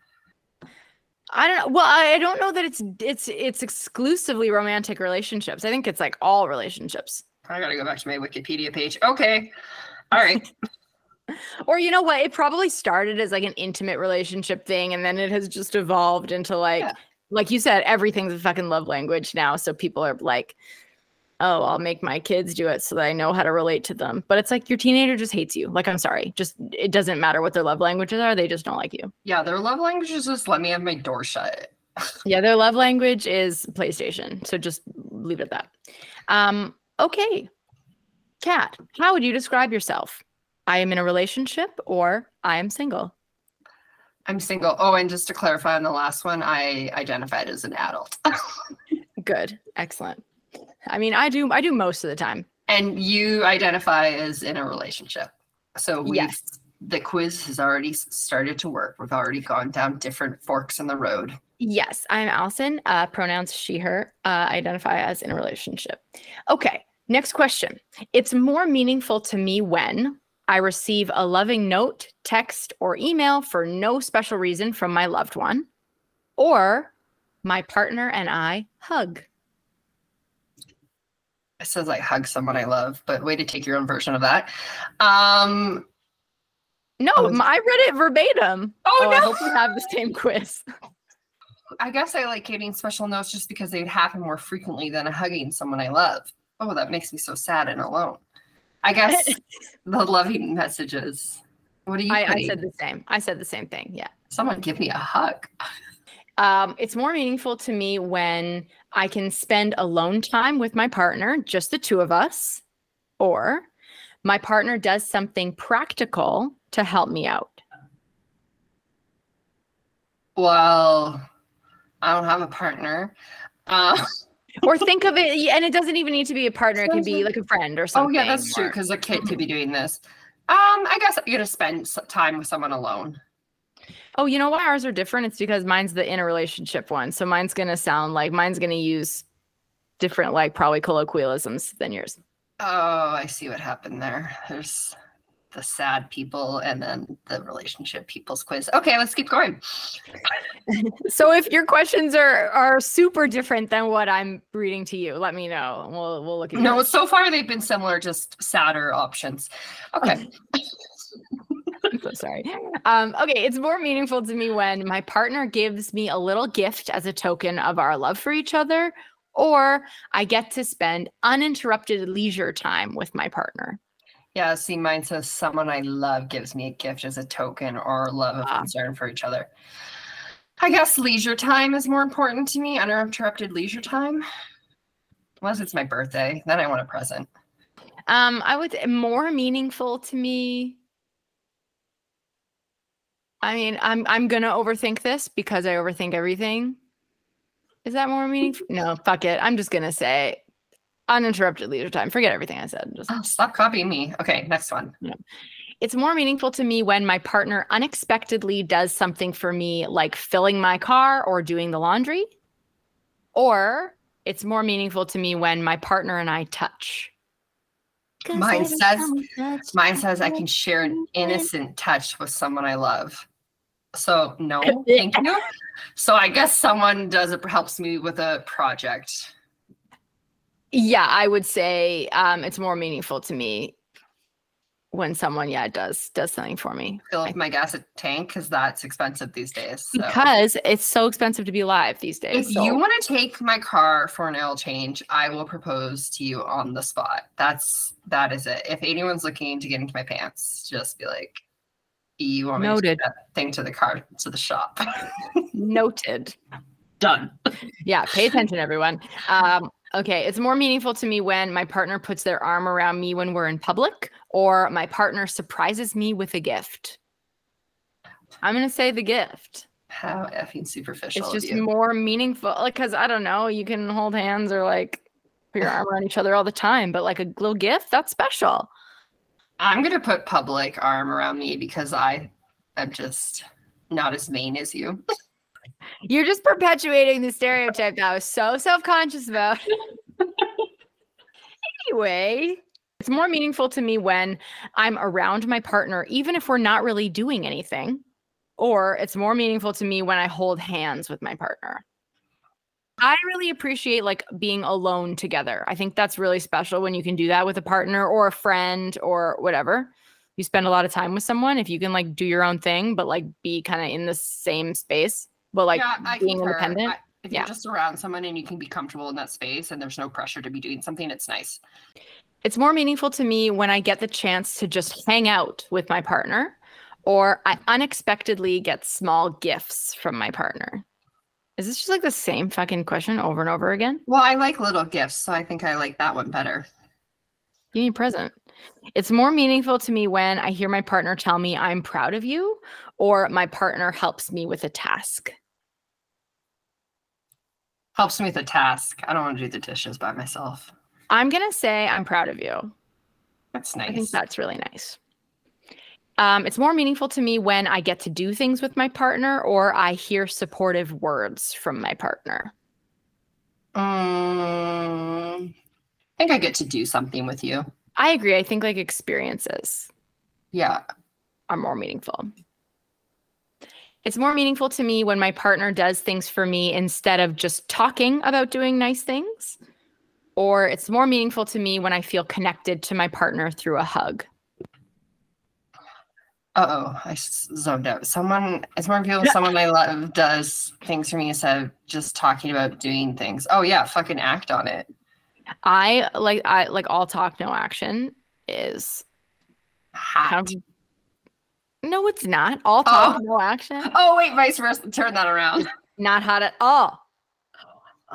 I don't know. Well, I don't know that it's it's it's exclusively romantic relationships. I think it's like all relationships. I gotta go back to my Wikipedia page. Okay. All right. Or you know what? It probably started as like an intimate relationship thing, and then it has just evolved into like... Yeah. Like you said, everything's a fucking love language now. So people are like, oh, I'll make my kids do it so that I know how to relate to them. But it's like your teenager just hates you. Like, I'm sorry. Just it doesn't matter what their love languages are. They just don't like you. Yeah, their love language is just let me have my door shut. Yeah, their love language is PlayStation. So just leave it at that. Um, okay. Kat, how would you describe yourself? I am in a relationship or I am single. I'm single. Oh, and just to clarify on the last one, I identified as an adult. Good. Excellent. I mean, I do I do most of the time. And you identify as in a relationship. So we yes. the quiz has already started to work. We've already gone down different forks in the road. Yes. I'm Allison. Uh, pronouns she, her. Uh, identify as in a relationship. Okay. Next question. It's more meaningful to me when... I receive a loving note, text, or email for no special reason from my loved one, or my partner and I hug. It says I hug someone I love, but way to take your own version of that. Um, no, I, was... I read it verbatim. Oh, oh no. I hope we have the same quiz. I guess I like getting special notes just because they'd happen more frequently than hugging someone I love. Oh, that makes me so sad and alone. I guess the loving messages. What do you I, I said the same. I said the same thing. Yeah. Someone give me a hug. Um, it's more meaningful to me when I can spend alone time with my partner, just the two of us, or my partner does something practical to help me out. Well, I don't have a partner. Uh Or think of it, and it doesn't even need to be a partner. It can be like a friend or something. Oh, yeah, that's true, because a kid could be doing this. Um, I guess I'm going to spend time with someone alone. Oh, you know why ours are different? It's because mine's the in a relationship one. So mine's going to sound like, mine's going to use different, like, probably colloquialisms than yours. Oh, I see what happened there. There's the sad people and then the relationship people's quiz. Okay, let's keep going. So if your questions are are super different than what I'm reading to you, let me know. We'll we'll look at No, yours. So far they've been similar, just sadder options. Okay. I'm so sorry. Um, okay, it's more meaningful to me when my partner gives me a little gift as a token of our love for each other, or I get to spend uninterrupted leisure time with my partner. Yeah, see, mine says someone I love gives me a gift as a token or love of wow. concern for each other. I guess leisure time is more important to me, uninterrupted leisure time. Unless it's my birthday, then I want a present. Um, I would more meaningful to me. I mean, I'm I'm gonna overthink this because I overthink everything. Is that more meaningful? No, fuck it. I'm just gonna say uninterrupted leisure time. Forget everything I said. Just oh, stop copying me. Okay, next one. Yeah. It's more meaningful to me when my partner unexpectedly does something for me, like filling my car or doing the laundry. Or it's more meaningful to me when my partner and I touch. Mine says, mine says I can share an innocent touch with someone I love. So no, thank you. So I guess someone does it, helps me with a project. Yeah, I would say um, it's more meaningful to me when someone, yeah, does does something for me. Fill up my gas tank because that's expensive these days. So. Because it's so expensive to be alive these days. If so. you want to take my car for an oil change, I will propose to you on the spot. That's that is it. If anyone's looking to get into my pants, just be like, you want me Noted. to take that thing to the car to the shop. Noted. Done. Yeah. Pay attention, everyone. Um, okay, it's more meaningful to me when my partner puts their arm around me when we're in public, or my partner surprises me with a gift. I'm going to say the gift. How effing superficial. It's just more meaningful because, like, I don't know, you can hold hands or like put your arm around each other all the time, but like a little gift, that's special. I'm going to put public arm around me because I am just not as vain as you. You're just perpetuating the stereotype that I was so self-conscious about. Anyway, it's more meaningful to me when I'm around my partner, even if we're not really doing anything. Or it's more meaningful to me when I hold hands with my partner. I really appreciate like being alone together. I think that's really special when you can do that with a partner or a friend or whatever. You spend a lot of time with someone if you can like do your own thing, but like be kind of in the same space. But like yeah, being independent. I, if yeah. you're just around someone and you can be comfortable in that space and there's no pressure to be doing something, it's nice. It's more meaningful to me when I get the chance to just hang out with my partner, or I unexpectedly get small gifts from my partner. Is this just like the same fucking question over and over again? Well, I like little gifts, so I think I like that one better. You need a present. It's more meaningful to me when I hear my partner tell me I'm proud of you, or my partner helps me with a task. Helps me with a task. I don't want to do the dishes by myself. I'm going to say I'm proud of you. That's nice. I think that's really nice. Um, it's more meaningful to me when I get to do things with my partner, or I hear supportive words from my partner. Um, I think I get to do something with you. I agree. I think like experiences. Yeah. Are more meaningful. It's more meaningful to me when my partner does things for me instead of just talking about doing nice things. Or it's more meaningful to me when I feel connected to my partner through a hug. Uh-oh, I zoned out. Someone, it's more meaningful when someone I love does things for me instead of just talking about doing things. Oh yeah, fucking act on it. I like, I like all talk, no action is hot. No, it's not. All talk, oh. no action. Oh, wait, vice versa. Turn that around. Not hot at all.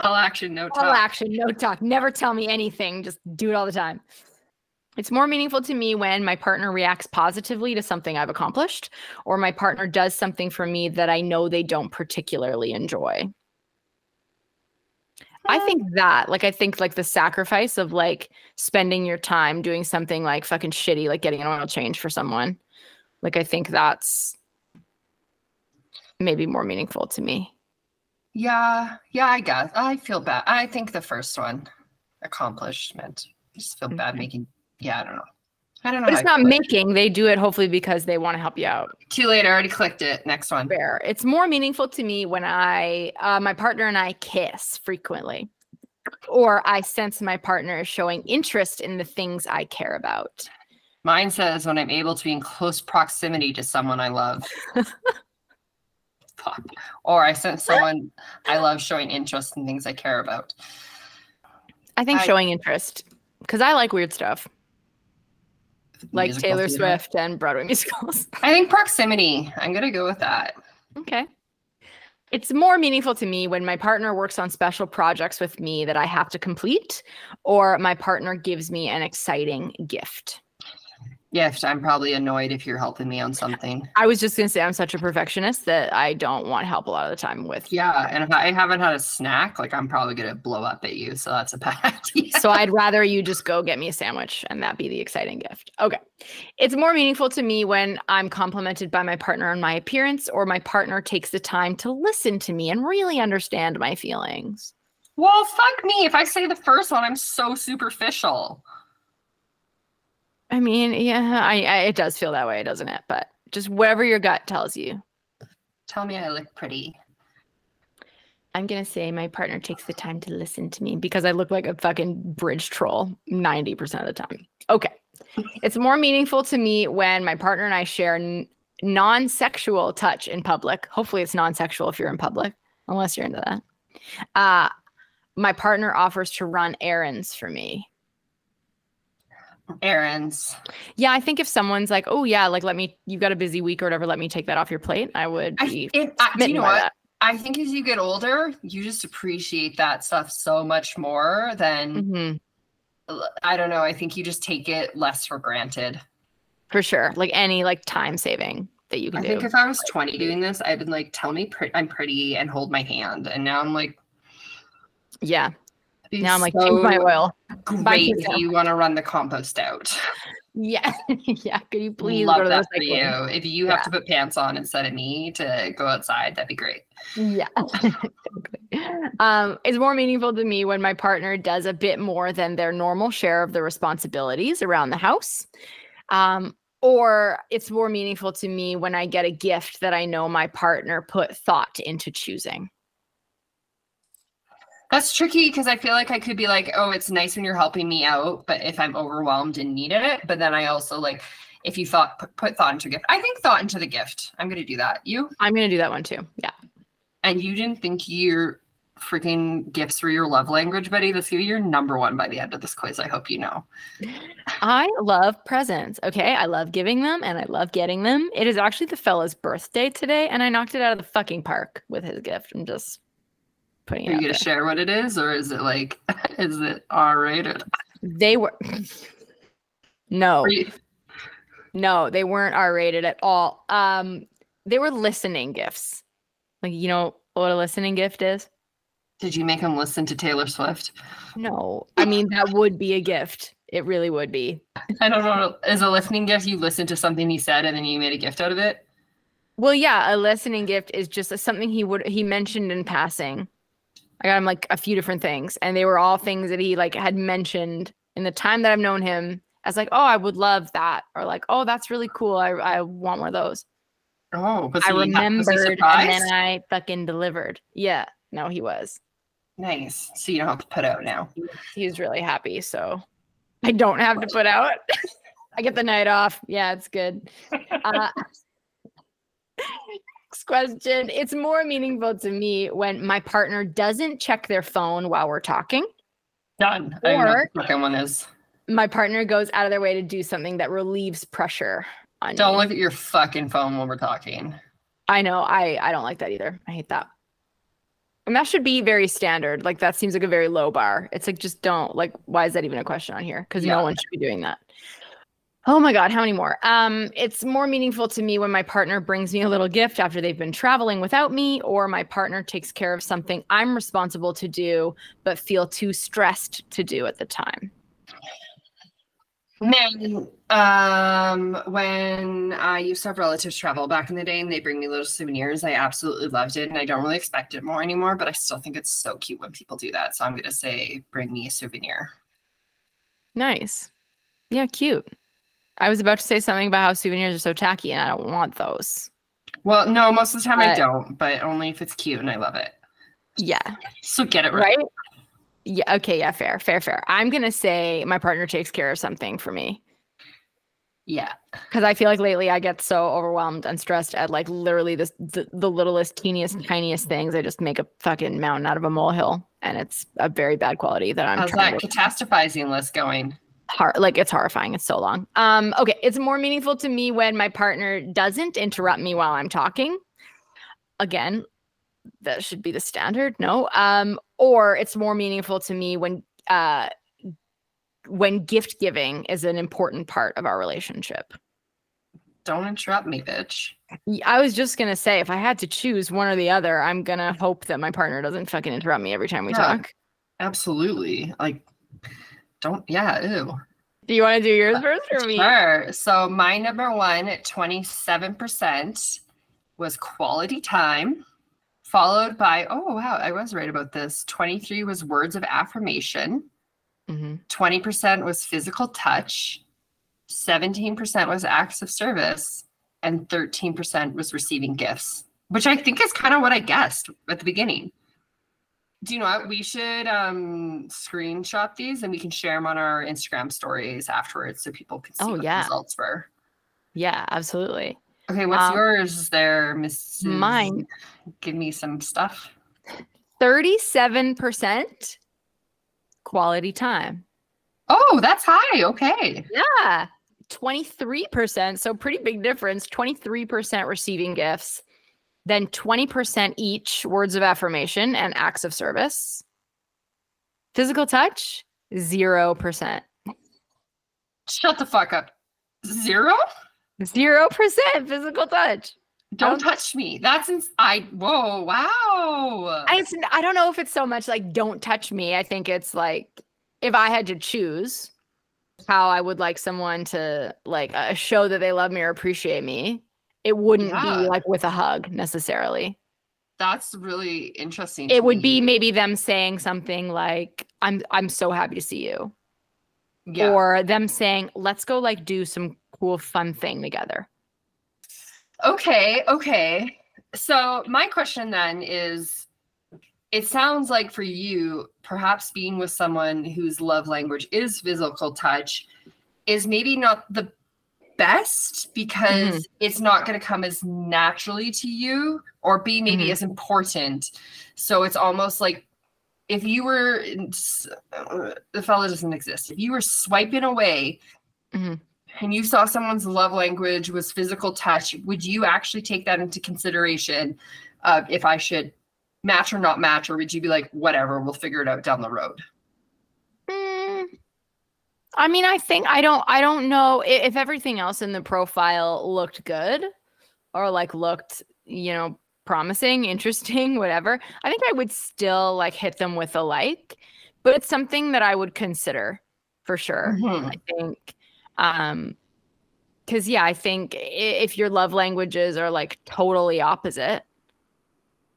All action, no all talk. All action, no talk. Never tell me anything. Just do it all the time. It's more meaningful to me when my partner reacts positively to something I've accomplished, or my partner does something for me that I know they don't particularly enjoy. I think that, like, I think, like, the sacrifice of, like, spending your time doing something, like, fucking shitty, like getting an oil change for someone. Like, I think that's maybe more meaningful to me. Yeah. Yeah, I guess. I feel bad. I think the first one, accomplishment. I just feel bad mm-hmm. making, yeah, I don't know. I don't know. But it's not making. It. They do it hopefully because they want to help you out. Too late. I already clicked it. Next one. Fair. It's more meaningful to me when I, uh, my partner and I kiss frequently. Or I sense my partner is showing interest in the things I care about. Mine says when I'm able to be in close proximity to someone I love. Fuck. Or I sense someone I love showing interest in things I care about. I think I, showing interest. Because I like weird stuff. Like Taylor Swift and Broadway musicals. I think proximity. I'm going to go with that. Okay. It's more meaningful to me when my partner works on special projects with me that I have to complete, or my partner gives me an exciting gift. Gift. I'm probably annoyed if you're helping me on something. I was just going to say I'm such a perfectionist that I don't want help a lot of the time with. Yeah. And if I haven't had a snack, like I'm probably going to blow up at you. So that's a bad idea. So I'd rather you just go get me a sandwich and that be the exciting gift. Okay. It's more meaningful to me when I'm complimented by my partner on my appearance, or my partner takes the time to listen to me and really understand my feelings. Well, fuck me. If I say the first one, I'm so superficial. I mean, yeah, I, I it does feel that way, doesn't it? But just whatever your gut tells you. Tell me I look pretty. I'm going to say my partner takes the time to listen to me because I look like a fucking bridge troll ninety percent of the time. Okay. It's more meaningful to me when my partner and I share n- non-sexual touch in public. Hopefully it's non-sexual if you're in public, unless you're into that. Uh, my partner offers to run errands for me. Errands. Yeah, I think if someone's like, oh yeah, like let me, you've got a busy week or whatever, let me take that off your plate, I would be I, it, I, do you know what? That. I think as you get older, you just appreciate that stuff so much more than, mm-hmm. I don't know, I think you just take it less for granted. For sure. Like any like time saving that you can I do. I think if I was twenty doing this, I'd been like, tell me pre- I'm pretty and hold my hand. And now I'm like. Yeah. Now I'm like, so change my oil. Great that you want to run the compost out. Yeah. Yeah. Could you please love go to that for you? If you yeah. have to put pants on instead of me to go outside, that'd be great. Yeah. um, it's more meaningful to me when my partner does a bit more than their normal share of the responsibilities around the house. Um, or it's more meaningful to me when I get a gift that I know my partner put thought into choosing. That's tricky because I feel like I could be like, oh, it's nice when you're helping me out, but if I'm overwhelmed and needed it. But then I also like, if you thought put thought into a gift, I think thought into the gift. I'm going to do that. You? I'm going to do that one too. Yeah. And you didn't think your freaking gifts were your love language, buddy. That's going to be your number one by the end of this quiz. I hope you know. I love presents. Okay. I love giving them and I love getting them. It is actually the fella's birthday today and I knocked it out of the fucking park with his gift. I'm just... Are you going to share what it is, or is it like, is it R-rated? They were, no, you... no, they weren't R-rated at all. Um, they were listening gifts. Like, you know what a listening gift is? Did you make them listen to Taylor Swift? No, I mean, that would be a gift. It really would be. I don't know. Is a listening gift you listen to something he said and then you made a gift out of it? Well, yeah, a listening gift is just something he would, he mentioned in passing. I got him like a few different things and they were all things that he like had mentioned in the time that I've known him as like, oh, I would love that. Or like, oh, that's really cool. I I want one of those. Oh, but I remembered and then I fucking delivered. Yeah. No, he was. Nice. So you don't have to put out now. He's really happy. So I don't have to put out. I get the night off. Yeah, it's good. Uh, Next question. It's more meaningful to me when my partner doesn't check their phone while we're talking. Done. Or I know what the fucking one is. My partner goes out of their way to do something that relieves pressure on don't you. Don't look at your fucking phone when we're talking. I know. I, I don't like that either. I hate that. And that should be very standard. Like that seems like a very low bar. It's like, just don't. Like, why is that even a question on here? Because yeah. no one should be doing that. Oh my God, how many more? Um, it's more meaningful to me when my partner brings me a little gift after they've been traveling without me, or my partner takes care of something I'm responsible to do, but feel too stressed to do at the time. Man, um, when I used to have relatives travel back in the day and they bring me little souvenirs, I absolutely loved it. And I don't really expect it more anymore, but I still think it's so cute when people do that. So I'm going to say, bring me a souvenir. Nice. Yeah, cute. I was about to say something about how souvenirs are so tacky and I don't want those. Well, no, most of the time but, I don't, but only if it's cute and I love it. Yeah. So get it right. right? Yeah. Okay. Yeah. Fair, fair, fair. I'm going to say my partner takes care of something for me. Yeah. Because I feel like lately I get so overwhelmed and stressed at like literally this, the, the littlest, teeniest, tiniest things. I just make a fucking mountain out of a molehill and it's a very bad quality that I'm How's trying that to- catastrophizing list going? Hard, like it's horrifying. It's so long. Um, okay. It's more meaningful to me when my partner doesn't interrupt me while I'm talking. Again, that should be the standard. No. Um, or it's more meaningful to me when, uh, when gift giving is an important part of our relationship. Don't interrupt me, bitch. I was just going to say, if I had to choose one or the other, I'm going to hope that my partner doesn't fucking interrupt me every time we yeah, talk. Absolutely. Like, don't, yeah, ew. Do you want to do yours uh, first or me? Sure. So my number one at twenty-seven percent was quality time, followed by, oh, wow, I was right about this. twenty-three was words of affirmation. Mm-hmm. twenty percent was physical touch. seventeen percent was acts of service. And thirteen percent was receiving gifts, which I think is kind of what I guessed at the beginning. Do you know what? We should um, screenshot these and we can share them on our Instagram stories afterwards so people can see oh, what yeah. the results were. Yeah, absolutely. Okay, what's um, yours there, Missus Mine. Give me some stuff. thirty-seven percent quality time. Oh, that's high. Okay. Yeah. twenty-three percent, so pretty big difference. twenty-three percent receiving gifts, then twenty percent each words of affirmation and acts of service. Physical touch, zero percent. Shut the fuck up. Zero? Zero percent physical touch. Don't, don't touch me. That's ins- I whoa, wow. I, it's, I don't know if it's so much like don't touch me. I think it's like if I had to choose how I would like someone to like uh, show that they love me or appreciate me, it wouldn't yeah. be like with a hug necessarily. That's really interesting. It would me. be maybe them saying something like, I'm I'm so happy to see you. Yeah. Or them saying, let's go like do some cool fun thing together. Okay, okay. So my question then is, it sounds like for you, perhaps being with someone whose love language is physical touch is maybe not the best because mm-hmm. it's not going to come as naturally to you or be maybe mm-hmm. as important. So it's almost like if you were, uh, the fella doesn't exist. If you were swiping away mm-hmm. and you saw someone's love language was physical touch, would you actually take that into consideration of if I should match or not match, or would you be like, whatever, we'll figure it out down the road? Mm, I mean, I think I don't I don't know if, if everything else in the profile looked good or like looked, you know, promising, interesting, whatever. I think I would still like hit them with a like, but it's something that I would consider for sure. Mm-hmm. I think um because yeah, I think if your love languages are like totally opposite,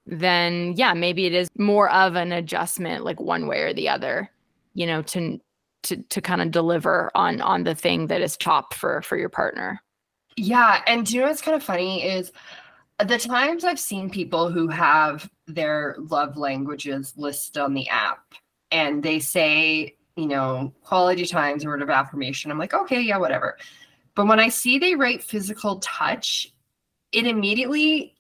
then yeah, maybe it is more of an adjustment, like one way or the other, you know, to to to kind of deliver on on the thing that is top for for your partner. Yeah, and do you know what's kind of funny is the times I've seen people who have their love languages listed on the app and they say, you know, quality times, word of affirmation. I'm like, okay, yeah, whatever. But when I see they write physical touch, it immediately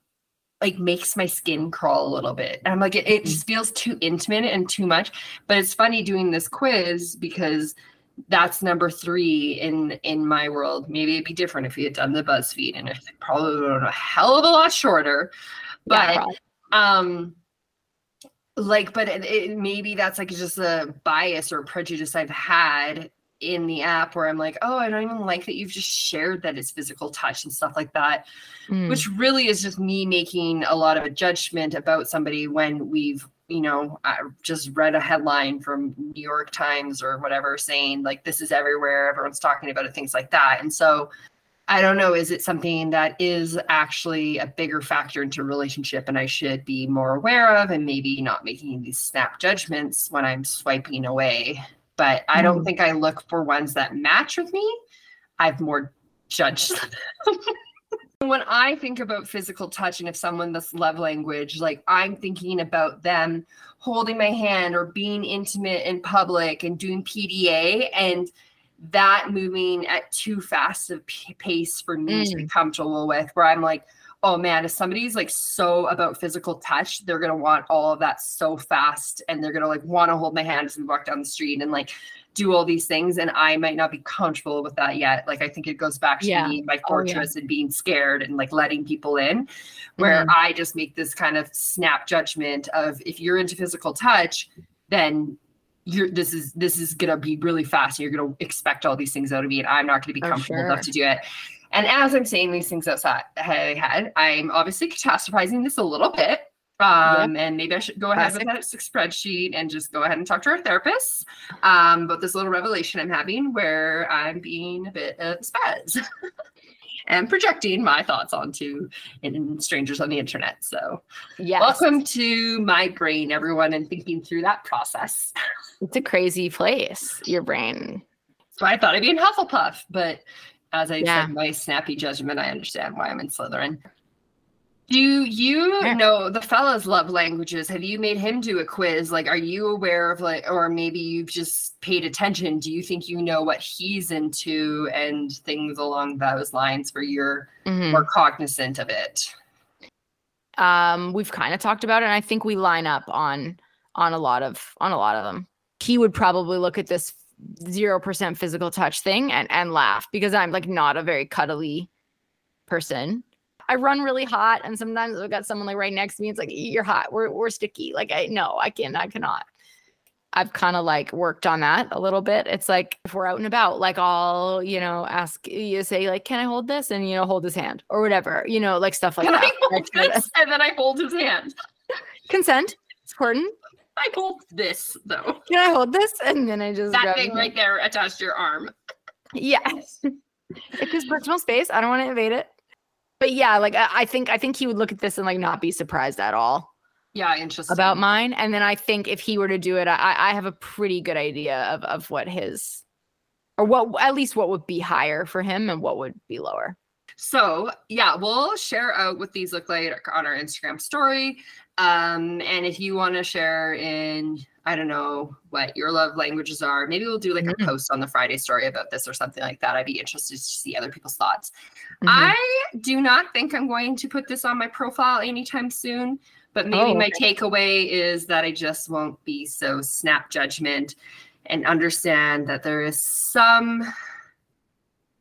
like makes my skin crawl a little bit. And I'm like, it, it just feels too intimate and too much. But it's funny doing this quiz because that's number three in, in my world. Maybe it'd be different if we had done the BuzzFeed and it probably would have been a hell of a lot shorter, but yeah, um, like, but it, it, maybe that's like just a bias or prejudice I've had in the app where I'm like, oh, I don't even like that you've just shared that it's physical touch and stuff like that, mm. which really is just me making a lot of a judgment about somebody when we've, you know, I just read a headline from New York Times or whatever saying like, this is everywhere, everyone's talking about it, things like that. And so I don't know, is it something that is actually a bigger factor into a relationship and I should be more aware of and maybe not making these snap judgments when I'm swiping away? But I don't think I look for ones that match with me. I've more judged them. When I think about physical touch and if someone that's love language, like I'm thinking about them holding my hand or being intimate in public and doing P D A and that moving at too fast of p- pace for me mm. to be comfortable with, where I'm like, oh man, if somebody's like so about physical touch, they're going to want all of that so fast. And they're going to like want to hold my hand as we walk down the street. And like, do all these things, and I might not be comfortable with that yet. Like, I think it goes back to yeah. me, my fortress oh, yeah. and being scared and like letting people in, where mm-hmm. I just make this kind of snap judgment of, if you're into physical touch, then you're, this is, this is going to be really fast, and you're going to expect all these things out of me, and I'm not going to be comfortable oh, sure. enough to do it. And as I'm saying these things outside head, I'm obviously catastrophizing this a little bit. Um, yep. And maybe I should go ahead Classic. with that spreadsheet and just go ahead and talk to our therapist um, about this little revelation I'm having, where I'm being a bit of a spaz and projecting my thoughts onto in strangers on the internet. So yes. welcome to my brain, everyone, and thinking through that process. It's a crazy place, your brain. So I thought I'd be in Hufflepuff, but as I yeah. said, my snappy judgment, I understand why I'm in Slytherin. Do you yeah. know the fella's love languages? Have you made him do a quiz? Like, are you aware of, like, or maybe you've just paid attention? Do you think you know what he's into and things along those lines, where you're mm-hmm. more cognizant of it? Um, we've kind of talked about it, and I think we line up on on a lot of on a lot of them. He would probably look at this zero percent physical touch thing and and laugh, because I'm like not a very cuddly person. I run really hot, and sometimes I've got someone like right next to me. It's like, you're hot. We're we're sticky. Like, I no, I can, I cannot. I've kind of like worked on that a little bit. It's like, if we're out and about, like I'll, you know, ask you say like, can I hold this? And, you know, hold his hand or whatever, you know, like stuff like can that. I hold this? And then I hold his hand. Consent. It's important. I hold this though. Can I hold this? And then I just that thing right there attached to your arm. Yes. It's his personal space. I don't want to invade it. But yeah, like I think I think he would look at this and like not be surprised at all. Yeah, interesting. About mine. And then I think if he were to do it, I, I have a pretty good idea of, of what his, or what at least what would be higher for him and what would be lower. So yeah, we'll share out what these look like on our Instagram story. Um, and if you want to share in, I don't know what your love languages are, maybe we'll do like mm-hmm. a post on the Friday story about this or something like that. I'd be interested to see other people's thoughts. Mm-hmm. I do not think I'm going to put this on my profile anytime soon, but maybe oh, my okay. takeaway is that I just won't be so snap judgment, and understand that there is some,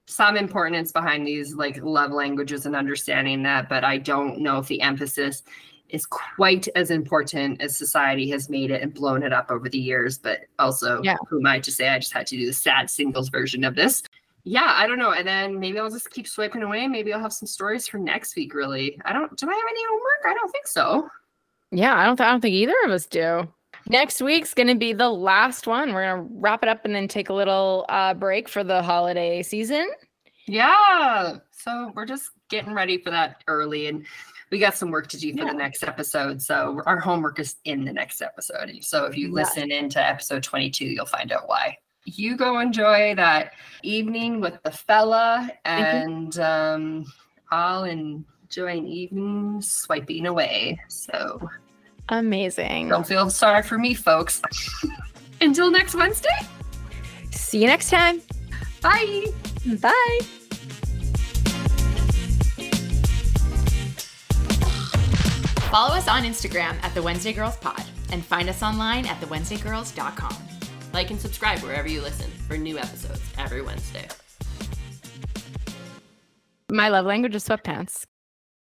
some importance behind these like love languages and understanding that, but I don't know if the emphasis is quite as important as society has made it and blown it up over the years. But also, yeah. who am I to say? I just had to do the sad singles version of this. Yeah, I don't know. And then maybe I'll just keep swiping away. Maybe I'll have some stories for next week, really. I don't, do I have any homework? I don't think so. Yeah, I don't, th- I don't think either of us do. Next week's going to be the last one. We're going to wrap it up and then take a little uh, break for the holiday season. Yeah. So we're just getting ready for that early, and we got some work to do for yeah. the next episode. So our homework is in the next episode. So if you yeah. listen into episode twenty-two, you'll find out why. You go enjoy that evening with the fella, and mm-hmm. um, I'll enjoy an evening swiping away. So amazing. Don't feel sorry for me, folks. Until next Wednesday. See you next time. Bye. Bye. Follow us on Instagram at The Wednesday Girls Pod, and find us online at the wednesday girls dot com. Like and subscribe wherever you listen for new episodes every Wednesday. My love language is sweatpants.